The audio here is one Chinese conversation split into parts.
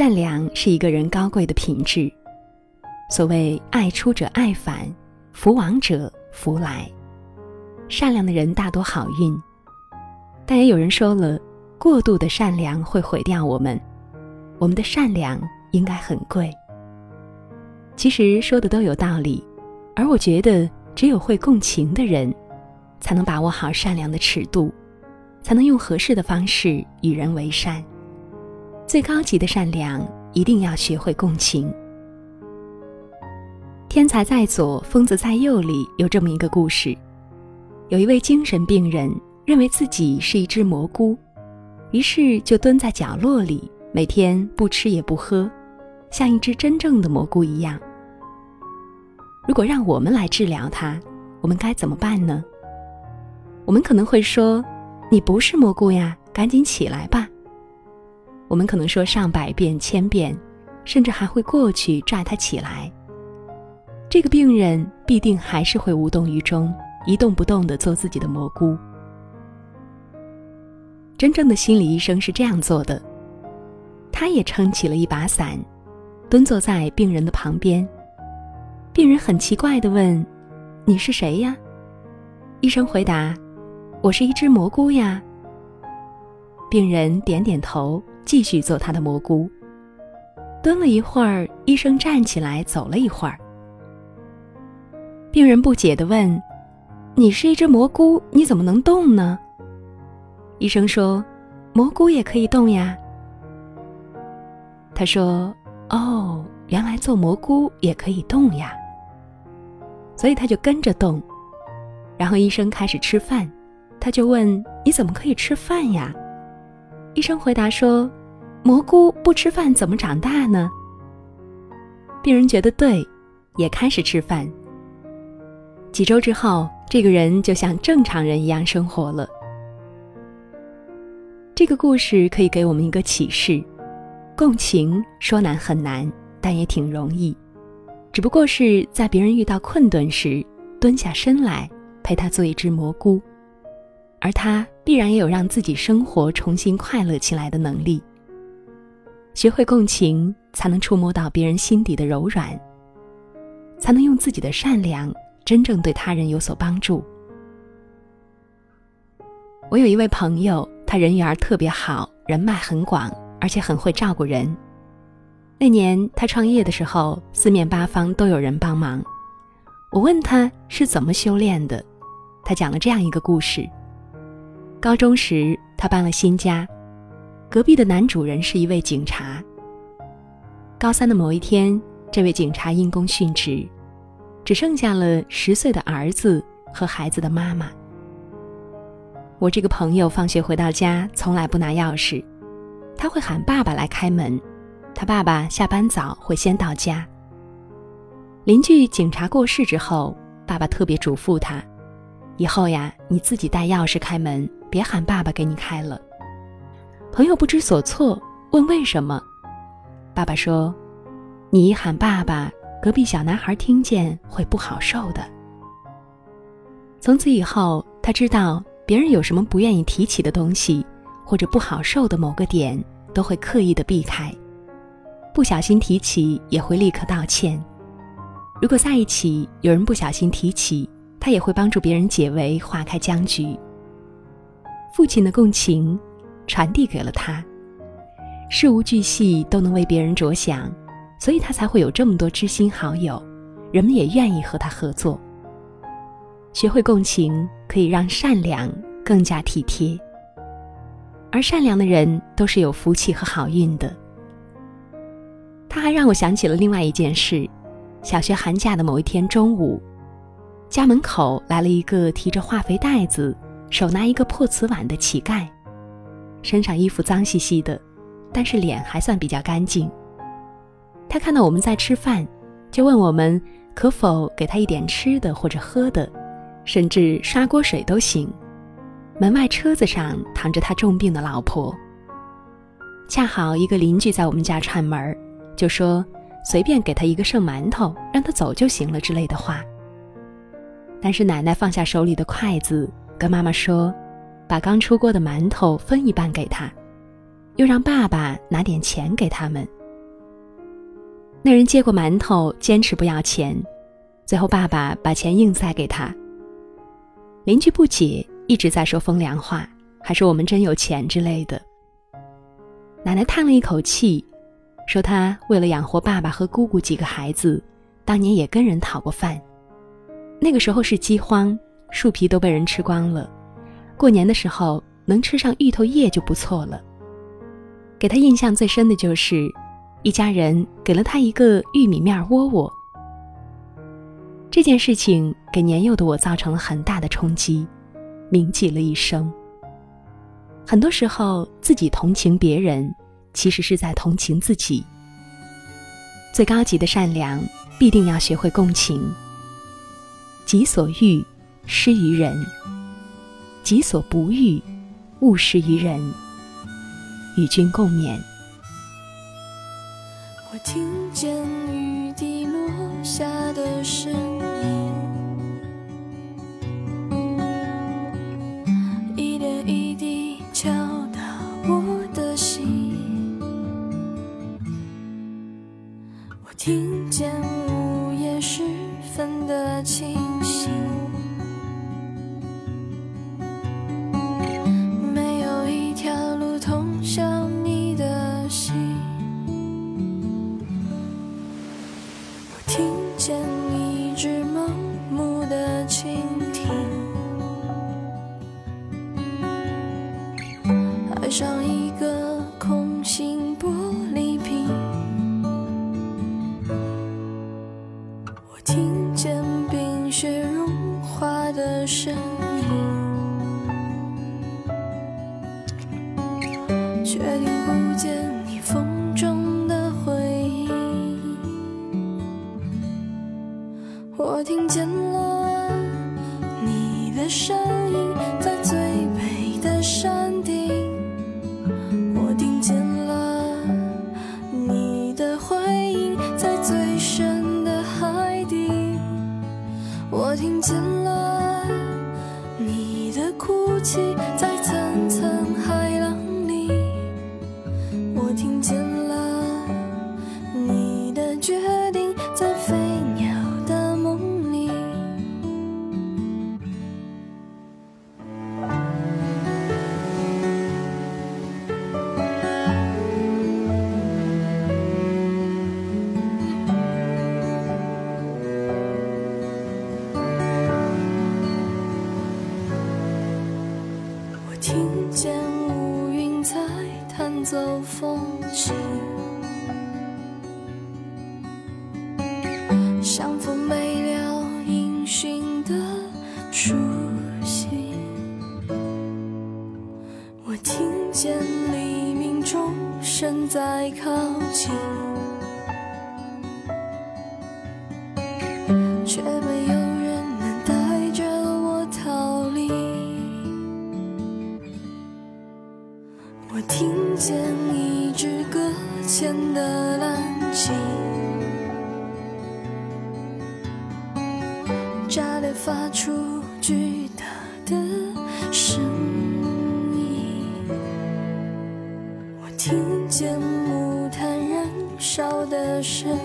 善良是一个人高贵的品质。所谓爱出者爱返，福往者福来。善良的人大多好运，但也有人说了，过度的善良会毁掉我们，我们的善良应该很贵。其实说的都有道理，而我觉得只有会共情的人，才能把握好善良的尺度，才能用合适的方式与人为善。最高级的善良，一定要学会共情。天才在左，疯子在右里有这么一个故事。有一位精神病人认为自己是一只蘑菇，于是就蹲在角落里，每天不吃也不喝，像一只真正的蘑菇一样。如果让我们来治疗它，我们该怎么办呢？我们可能会说，你不是蘑菇呀，赶紧起来吧。我们可能说上百遍千遍，甚至还会过去拽它起来。这个病人必定还是会无动于衷，一动不动地做自己的蘑菇。真正的心理医生是这样做的，他也撑起了一把伞，蹲坐在病人的旁边。病人很奇怪地问，你是谁呀？医生回答，我是一只蘑菇呀。病人点点头，继续做他的蘑菇。蹲了一会儿，医生站起来走了一会儿。病人不解地问，你是一只蘑菇，你怎么能动呢？医生说，蘑菇也可以动呀。他说，哦，原来做蘑菇也可以动呀。所以他就跟着动，然后医生开始吃饭，他就问，你怎么可以吃饭呀？医生回答说，蘑菇不吃饭怎么长大呢？病人觉得对，也开始吃饭。几周之后，这个人就像正常人一样生活了。这个故事可以给我们一个启示，共情说难很难，但也挺容易，只不过是在别人遇到困顿时，蹲下身来陪他做一只蘑菇，而他必然也有让自己生活重新快乐起来的能力。学会共情，才能触摸到别人心底的柔软，才能用自己的善良真正对他人有所帮助。我有一位朋友，他人缘特别好，人脉很广，而且很会照顾人。那年他创业的时候，四面八方都有人帮忙。我问他是怎么修炼的，他讲了这样一个故事。高中时，他搬了新家，隔壁的男主人是一位警察。高三的某一天，这位警察因公殉职，只剩下了10岁的儿子和孩子的妈妈。我这个朋友放学回到家从来不拿钥匙，他会喊爸爸来开门，他爸爸下班早会先到家。邻居警察过世之后，爸爸特别嘱咐他，以后呀，你自己带钥匙开门，别喊爸爸给你开了。朋友不知所措，问为什么。爸爸说，你一喊爸爸，隔壁小男孩听见会不好受的。从此以后，他知道别人有什么不愿意提起的东西，或者不好受的某个点，都会刻意的避开，不小心提起也会立刻道歉。如果在一起有人不小心提起，他也会帮助别人解围，化开僵局。父亲的共情传递给了他，事无巨细都能为别人着想，所以他才会有这么多知心好友，人们也愿意和他合作。学会共情，可以让善良更加体贴，而善良的人都是有福气和好运的。他还让我想起了另外一件事，小学寒假的某一天中午，家门口来了一个提着化肥袋子，手拿一个破瓷碗的乞丐，身上衣服脏兮兮的，但是脸还算比较干净。他看到我们在吃饭，就问我们可否给他一点吃的或者喝的，甚至刷锅水都行。门外车子上躺着他重病的老婆，恰好一个邻居在我们家串门，就说随便给他一个剩馒头，让他走就行了之类的话。但是奶奶放下手里的筷子，跟妈妈说，把刚出锅的馒头分一半给他，又让爸爸拿点钱给他们，那人接过馒头，坚持不要钱，最后爸爸把钱硬塞给他。邻居不解，一直在说风凉话，还说我们真有钱之类的。奶奶叹了一口气，说她为了养活爸爸和姑姑几个孩子，当年也跟人讨过饭。那个时候是饥荒，树皮都被人吃光了，过年的时候能吃上芋头叶就不错了。给他印象最深的就是一家人给了他一个玉米面窝窝，这件事情给年幼的我造成了很大的冲击，铭记了一生。很多时候自己同情别人，其实是在同情自己。最高级的善良必定要学会共情。己所欲，施于人；己所不欲，勿施于人。与君共勉。我听见雨滴落下的声音，一点一滴敲打我的心。我听见午夜时分的清醒，没有一条路通向你的心。像一只盲目的蜻蜓，爱上一个空心玻璃瓶。我听见冰雪融化的声音，却听不见你风中的回音。我听见了你的声音，在最北的山顶。我听见了你的回音，在最深的海底。我听见了你的哭泣，在层层海浪里。我听见了你的决定，在飞鸟的梦里。我听见乌云在弹奏风琴，相逢没了音讯的熟悉。我听见黎明钟声在靠近，却没有人能带着我逃离。我听见一只搁浅的蓝鲸，炸裂发出巨大的声音。我听见木炭燃烧的声音，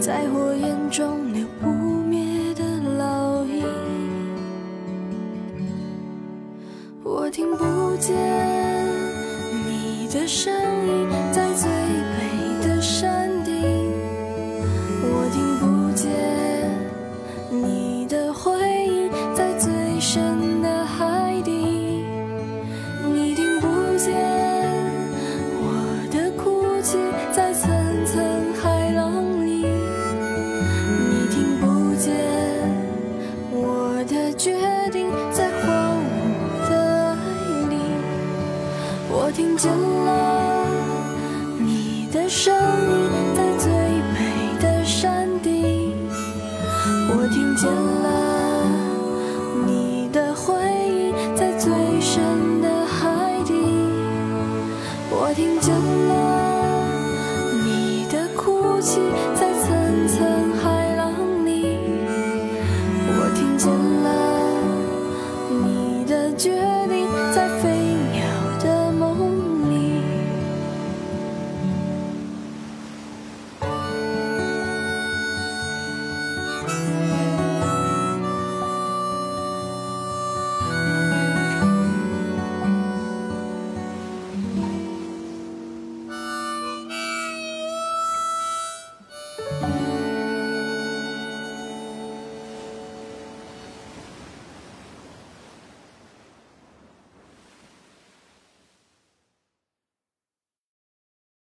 在火焰中留不灭的烙印。我听不见你的声音，在最北的山顶。我听见了你的声音，在最北的山顶。我听见了。